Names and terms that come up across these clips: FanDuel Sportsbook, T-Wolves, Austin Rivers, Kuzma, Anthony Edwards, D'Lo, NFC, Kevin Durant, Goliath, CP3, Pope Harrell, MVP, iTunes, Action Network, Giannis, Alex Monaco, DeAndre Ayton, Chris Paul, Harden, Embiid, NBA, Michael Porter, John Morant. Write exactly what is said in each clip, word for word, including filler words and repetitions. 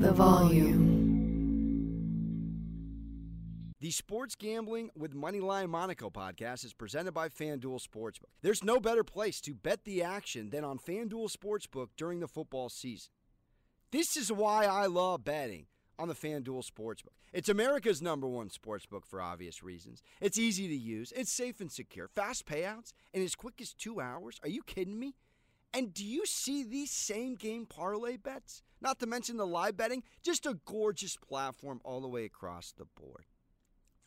the volume. The Sports Gambling with Moneyline Monaco podcast is presented by FanDuel Sportsbook. There's no better place to bet the action than on FanDuel Sportsbook during the football season. This is why I love betting on the FanDuel Sportsbook. It's America's number one sportsbook for obvious reasons. It's easy to use, it's safe and secure, fast payouts, and as quick as two hours. Are you kidding me? And do you see these same game parlay bets? Not to mention the live betting, just a gorgeous platform all the way across the board.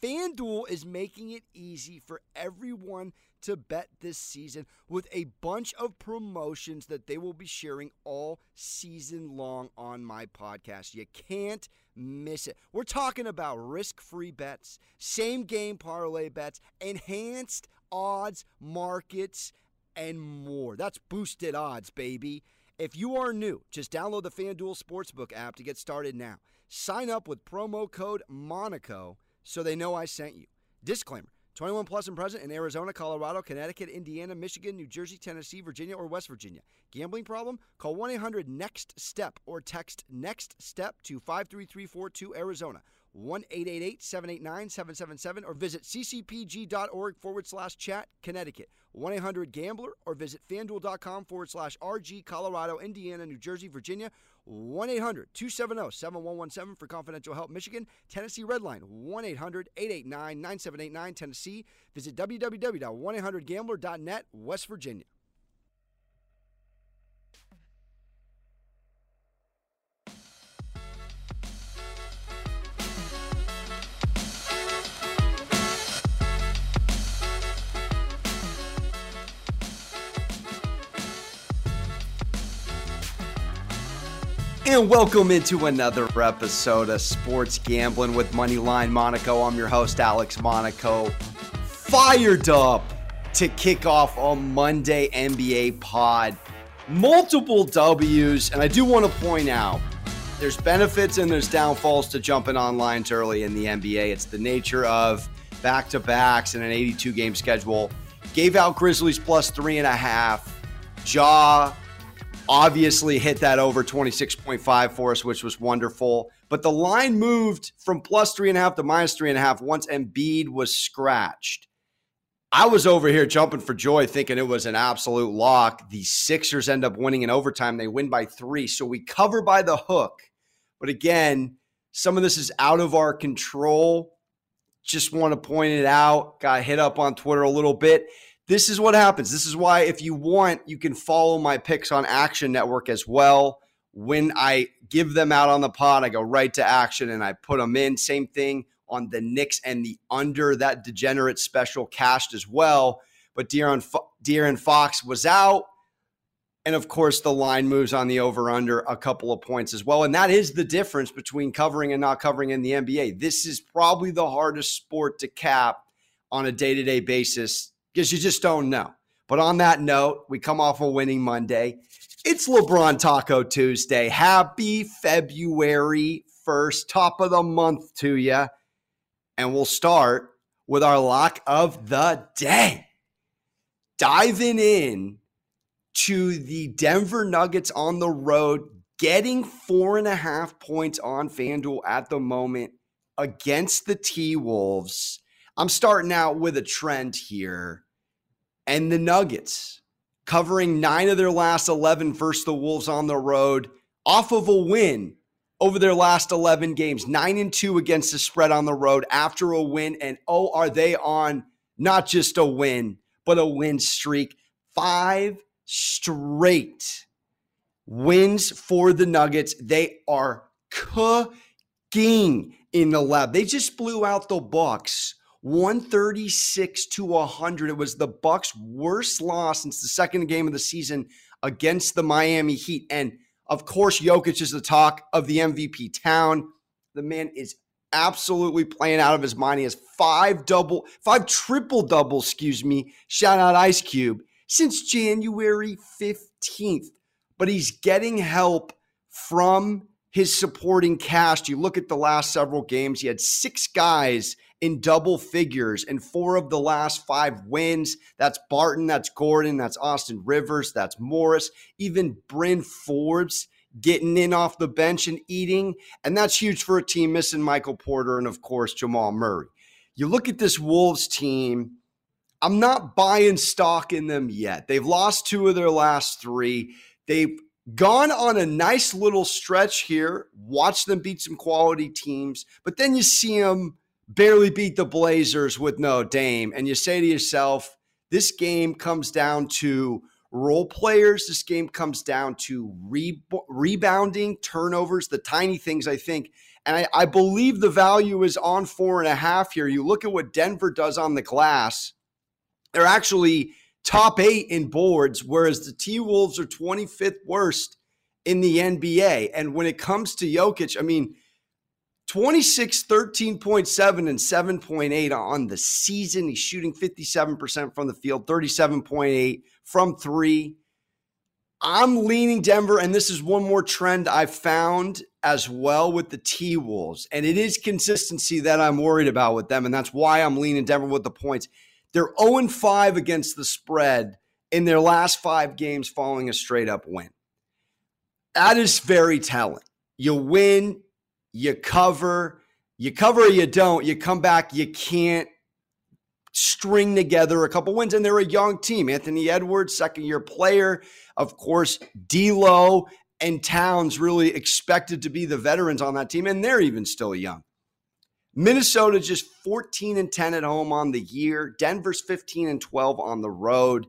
FanDuel is making it easy for everyone to bet this season with a bunch of promotions that they will be sharing all season long on my podcast. You can't miss it. We're talking about risk-free bets, same-game parlay bets, enhanced odds markets, and more. That's boosted odds, baby. If you are new, just download the FanDuel Sportsbook app to get started now. Sign up with promo code MONACO so they know I sent you. Disclaimer, twenty-one plus and present in Arizona, Colorado, Connecticut, Indiana, Michigan, New Jersey, Tennessee, Virginia, or West Virginia. Gambling problem? Call one eight hundred next step or text NEXT STEP to five three three four two Arizona, one eight eight eight seven eight nine seven seven seven, or visit ccpg.org forward slash chat, Connecticut, one eight hundred gambler, or visit fanduel.com forward slash RG, Colorado, Indiana, New Jersey, Virginia, one eight hundred two seven zero seven one one seven for confidential help, Michigan, Tennessee, Redline, one eight hundred eight eight nine nine seven eight nine, Tennessee, visit w w w dot one eight hundred gambler dot net, West Virginia. And welcome into another episode of Sports Gambling with Moneyline Monaco. I'm your host, Alex Monaco. Fired up to kick off a Monday N B A pod. Multiple W's, and I do want to point out, there's benefits and there's downfalls to jumping on lines early in the N B A. It's the nature of back-to-backs and an eighty-two game schedule. Gave out Grizzlies plus three and a half. Ja obviously hit that over twenty-six point five for us, which was wonderful. But the line moved from plus three and a half to minus three and a half once Embiid was scratched. I was over here jumping for joy thinking it was an absolute lock. The Sixers end up winning in overtime. They win by three. So we cover by the hook. But again, some of this is out of our control. Just want to point it out. Got hit up on Twitter a little bit. This is what happens. This is why, if you want, you can follow my picks on Action Network as well. When I give them out on the pod, I go right to Action and I put them in. Same thing on the Knicks and the under. That degenerate special cashed as well. But De'Aaron Fox was out. And, of course, the line moves on the over-under a couple of points as well. And that is the difference between covering and not covering in the N B A. This is probably the hardest sport to cap on a day-to-day basis, because you just don't know. But on that note, we come off a winning Monday. It's LeBron Taco Tuesday. Happy February first, top of the month to you. And we'll start with our lock of the day. Diving in to the Denver Nuggets on the road, getting four and a half points on FanDuel at the moment against the T-Wolves. I'm starting out with a trend here, and the Nuggets covering nine of their last eleven versus the Wolves on the road off of a win over their last eleven games, nine and two against the spread on the road after a win. And oh, are they on not just a win, but a win streak, five straight wins for the Nuggets. They are cooking in the lab. They just blew out the Bucks, one thirty-six to one hundred. It was the Bucks' worst loss since the second game of the season against the Miami Heat. And of course, Jokic is the talk of the M V P town. The man is absolutely playing out of his mind. He has five double, five triple doubles, excuse me, shout out Ice Cube, since January fifteenth. But he's getting help from his supporting cast. You look at the last several games, he had six guys in double figures in four of the last five wins. That's Barton, that's Gordon, that's Austin Rivers, that's Morris, even Bryn Forbes getting in off the bench and eating. And that's huge for a team missing Michael Porter and, of course, Jamal Murray. You look at this Wolves team, I'm not buying stock in them yet. They've lost two of their last three. They've gone on a nice little stretch here. Watch them beat some quality teams. But then you see them barely beat the Blazers with no Dame. And you say to yourself, this game comes down to role players. This game comes down to re- rebounding, turnovers, the tiny things, I think. And I, I believe the value is on four and a half here. You look at what Denver does on the glass. They're actually top eight in boards, whereas the T-Wolves are twenty-fifth worst in the N B A. And when it comes to Jokic, I mean, twenty-six, thirteen point seven, and seven point eight on the season. He's shooting fifty-seven percent from the field, thirty-seven point eight from three. I'm leaning Denver, and this is one more trend I've found as well with the T-Wolves. And it is consistency that I'm worried about with them, and that's why I'm leaning Denver with the points. They're oh and five against the spread in their last five games following a straight-up win. That is very telling. You win, you cover, you cover or you don't. You come back, you can't string together a couple wins, and they're a young team. Anthony Edwards, second-year player. Of course, D'Lo and Towns really expected to be the veterans on that team, and they're even still young. Minnesota just fourteen and ten at home on the year. Denver's fifteen and twelve on the road.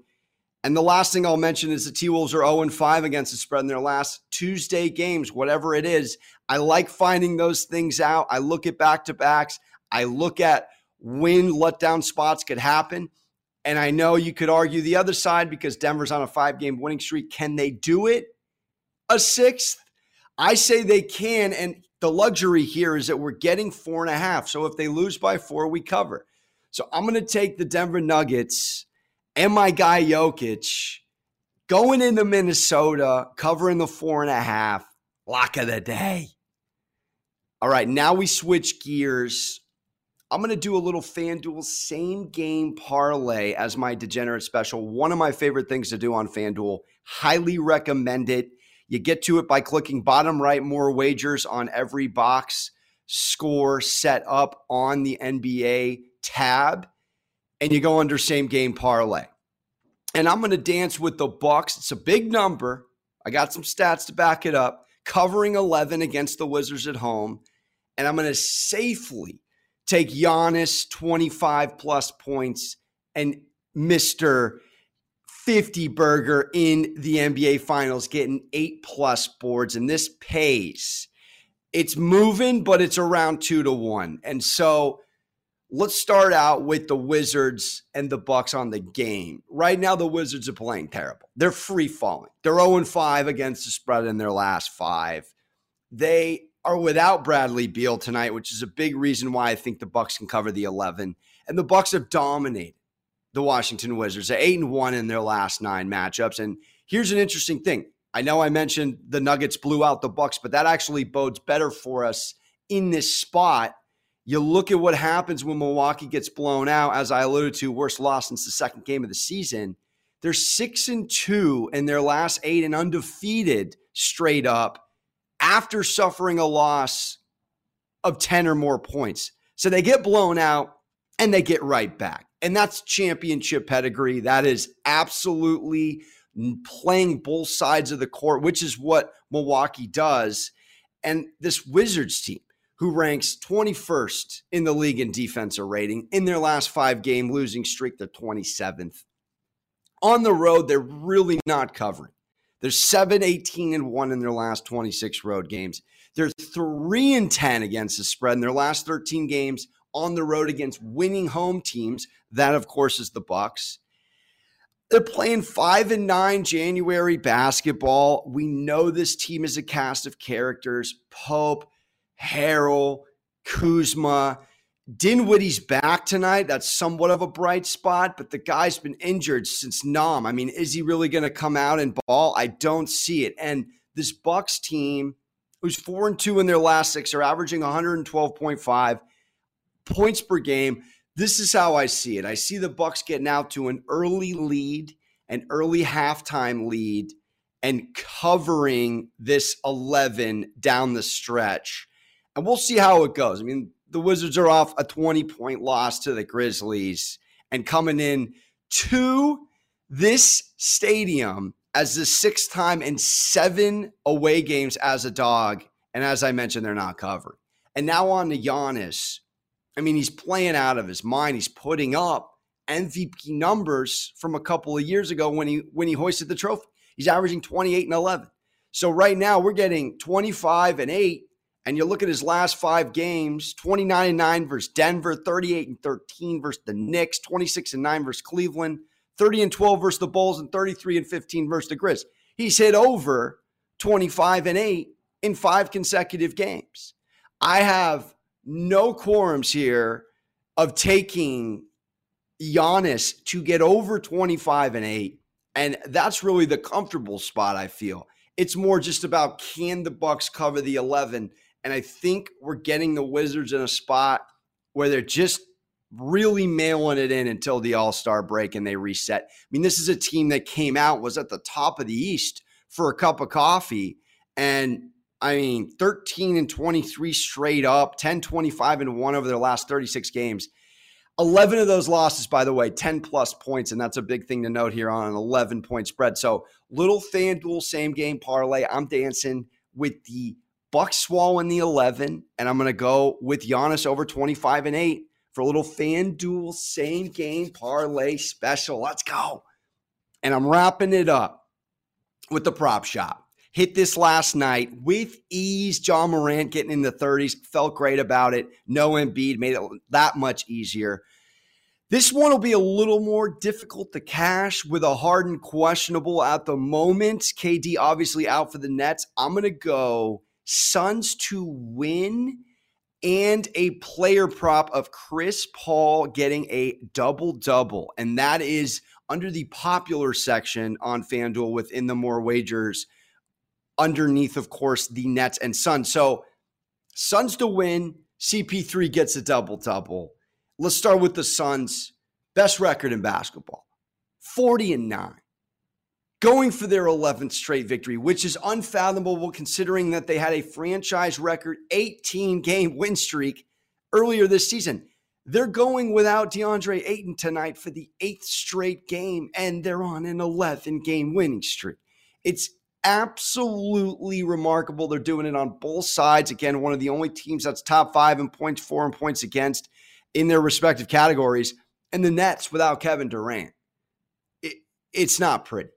And the last thing I'll mention is the T-Wolves are oh and five against the spread in their last Tuesday games, whatever it is. I like finding those things out. I look at back-to-backs. I look at when letdown spots could happen. And I know you could argue the other side because Denver's on a five-game winning streak. Can they do it? A sixth? I say they can, and the luxury here is that we're getting four and a half. So if they lose by four, we cover. So I'm going to take the Denver Nuggets and my guy Jokic going into Minnesota, covering the four and a half. Lock of the day. All right, now we switch gears. I'm going to do a little FanDuel same game parlay as my degenerate special. One of my favorite things to do on FanDuel. Highly recommend it. You get to it by clicking bottom right, more wagers on every box, score set up on the N B A tab, and you go under same game parlay. And I'm going to dance with the Bucks. It's a big number. I got some stats to back it up. Covering eleven against the Wizards at home. And I'm going to safely take Giannis twenty-five plus points and Mister fifty burger in the N B A Finals, getting eight plus boards, and this pays. It's moving, but it's around two to one. And so let's start out with the Wizards and the Bucks on the game. Right now, the Wizards are playing terrible. They're free falling. They're oh and five against the spread in their last five. They are without Bradley Beal tonight, which is a big reason why I think the Bucks can cover the eleven. And the Bucks have dominated the Washington Wizards. They're eight and one in their last nine matchups. And here's an interesting thing. I know I mentioned the Nuggets blew out the Bucks, but that actually bodes better for us in this spot. You look at what happens when Milwaukee gets blown out, as I alluded to, worst loss since the second game of the season. They're six and two in their last eight and undefeated straight up after suffering a loss of ten or more points. So they get blown out and they get right back. And that's championship pedigree. That is absolutely playing both sides of the court, which is what Milwaukee does. And this Wizards team, who ranks twenty-first in the league in defensive rating, in their last five-game losing streak, they're twenty-seventh. On the road, they're really not covering. They're seven, eighteen, and one in their last twenty-six road games. They're three and ten against the spread in their last thirteen games on the road against winning home teams. That, of course, is the Bucks. They're playing five and nine January basketball. We know this team is a cast of characters. Pope, Harrell, Kuzma. Dinwiddie's back tonight. That's somewhat of a bright spot, but the guy's been injured since Nam. I mean, is he really going to come out and ball? I don't see it. And this Bucks team, who's four and two in their last six, are averaging one twelve point five. points per game. This is how I see it. I see the Bucks getting out to an early lead, an early halftime lead, and covering this eleven down the stretch. And we'll see how it goes. I mean, the Wizards are off a twenty-point loss to the Grizzlies and coming in to this stadium as the sixth time in seven away games as a dog. And as I mentioned, they're not covered. And now on to Giannis. I mean, he's playing out of his mind. He's putting up M V P numbers from a couple of years ago when he when he hoisted the trophy. He's averaging twenty-eight and eleven. So right now we're getting twenty-five and eight. And you look at his last five games, twenty-nine and nine versus Denver, thirty-eight and thirteen versus the Knicks, twenty-six and nine versus Cleveland, thirty and twelve versus the Bulls, and thirty-three and fifteen versus the Grizz. He's hit over twenty-five and eight in five consecutive games. I have no quorums here of taking Giannis to get over twenty-five and eight. And that's really the comfortable spot, I feel. It's more just about, can the Bucks cover the eleven? And I think we're getting the Wizards in a spot where they're just really mailing it in until the All-Star break and they reset. I mean, this is a team that came out, was at the top of the East for a cup of coffee. And I mean, thirteen and twenty-three straight up, ten, twenty-five and one over their last thirty-six games. eleven of those losses, by the way, ten plus points, and that's a big thing to note here on an eleven point spread. So little FanDuel same game parlay. I'm dancing with the Bucks swallowing the eleven, and I'm going to go with Giannis over twenty-five and eight for a little FanDuel same game parlay special. Let's go. And I'm wrapping it up with the prop shop. Hit this last night with ease. John Morant getting in the thirties. Felt great about it. No Embiid. Made it that much easier. This one will be a little more difficult to cash with a Harden questionable at the moment. K D obviously out for the Nets. I'm going to go Suns to win and a player prop of Chris Paul getting a double-double. And that is under the popular section on FanDuel within the more wagers. Underneath, of course, the Nets and Suns. So Suns to win, C P three gets a double-double. Let's start with the Suns. Best record in basketball, forty and nine. Going for their eleventh straight victory, which is unfathomable considering that they had a franchise record eighteen-game win streak earlier this season. They're going without DeAndre Ayton tonight for the eighth straight game, and they're on an eleven-game winning streak. It's absolutely remarkable. They're doing it on both sides. Again, one of the only teams that's top five in points for and points against in their respective categories. And the Nets without Kevin Durant. It, it's not pretty.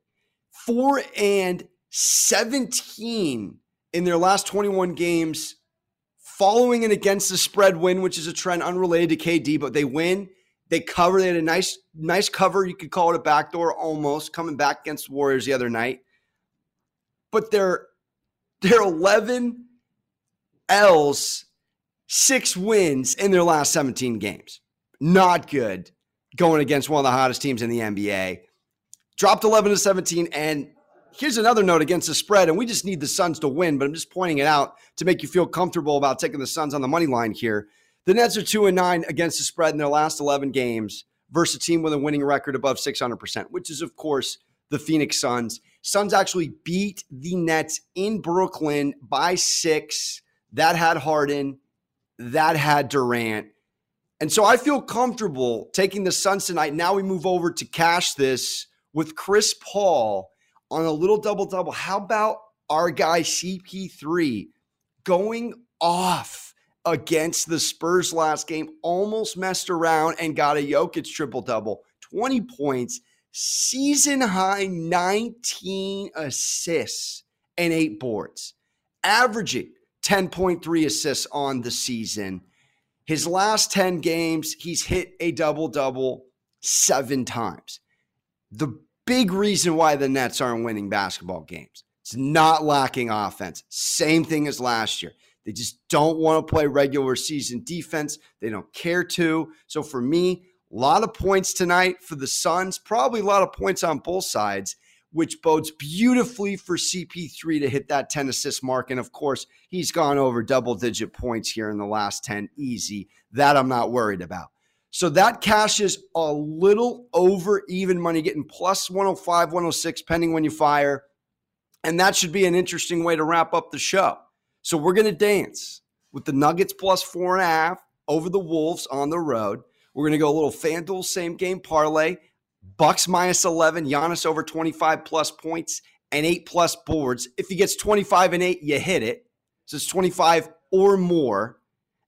four and seventeen in their last twenty-one games, following an against the spread win, which is a trend unrelated to K D, but they win. They cover. They had a nice, nice cover. You could call it a backdoor almost, coming back against the Warriors the other night. But they're, they're eleven L's, six wins in their last seventeen games. Not good going against one of the hottest teams in the N B A. Dropped eleven to seventeen. And here's another note against the spread. And we just need the Suns to win, but I'm just pointing it out to make you feel comfortable about taking the Suns on the money line here. The Nets are two and nine against the spread in their last eleven games versus a team with a winning record above six hundred percent, which is, of course, the Phoenix Suns. Suns actually beat the Nets in Brooklyn by six. That had Harden. That had Durant. And so I feel comfortable taking the Suns tonight. Now we move over to cash this with Chris Paul on a little double-double. How about our guy C P three going off against the Spurs last game? Almost messed around and got a Jokic triple-double. twenty points. Season high nineteen assists and eight boards, averaging ten point three assists on the season. His last ten games, he's hit a double-double seven times. The big reason why the Nets aren't winning basketball games, it's not lacking offense. Same thing as last year. They just don't want to play regular season defense. They don't care to. So for me, a lot of points tonight for the Suns, probably a lot of points on both sides, which bodes beautifully for C P three to hit that ten-assist mark. And, of course, he's gone over double-digit points here in the last ten easy. That I'm not worried about. So that cashes a little over even money, getting plus one oh five, one oh six, pending when you fire. And that should be an interesting way to wrap up the show. So we're going to dance with the Nuggets plus four and a half over the Wolves on the road. We're going to go a little FanDuel same game parlay, Bucks minus eleven, Giannis over twenty-five plus points and eight plus boards. If he gets twenty-five and eight, you hit it. So it's twenty-five or more.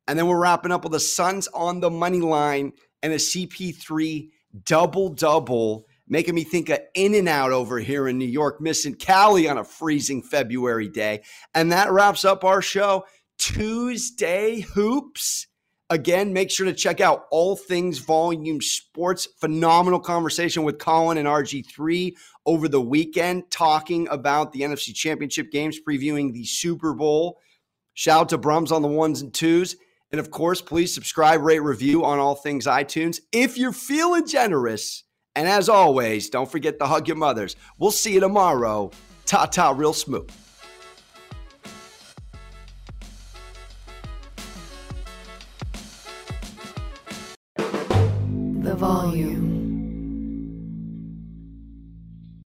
And then we're wrapping up with the Suns on the money line and a C P three double-double, making me think of in and out over here in New York, missing Cali on a freezing February day. And that wraps up our show, Tuesday Hoops. Again, make sure to check out All Things Volume Sports. Phenomenal conversation with Colin and R G three over the weekend, talking about the N F C Championship games, previewing the Super Bowl. Shout out to Brums on the ones and twos. And, of course, please subscribe, rate, review on All Things iTunes if you're feeling generous. And as always, don't forget to hug your mothers. We'll see you tomorrow. Ta-ta real smooth. The Volume.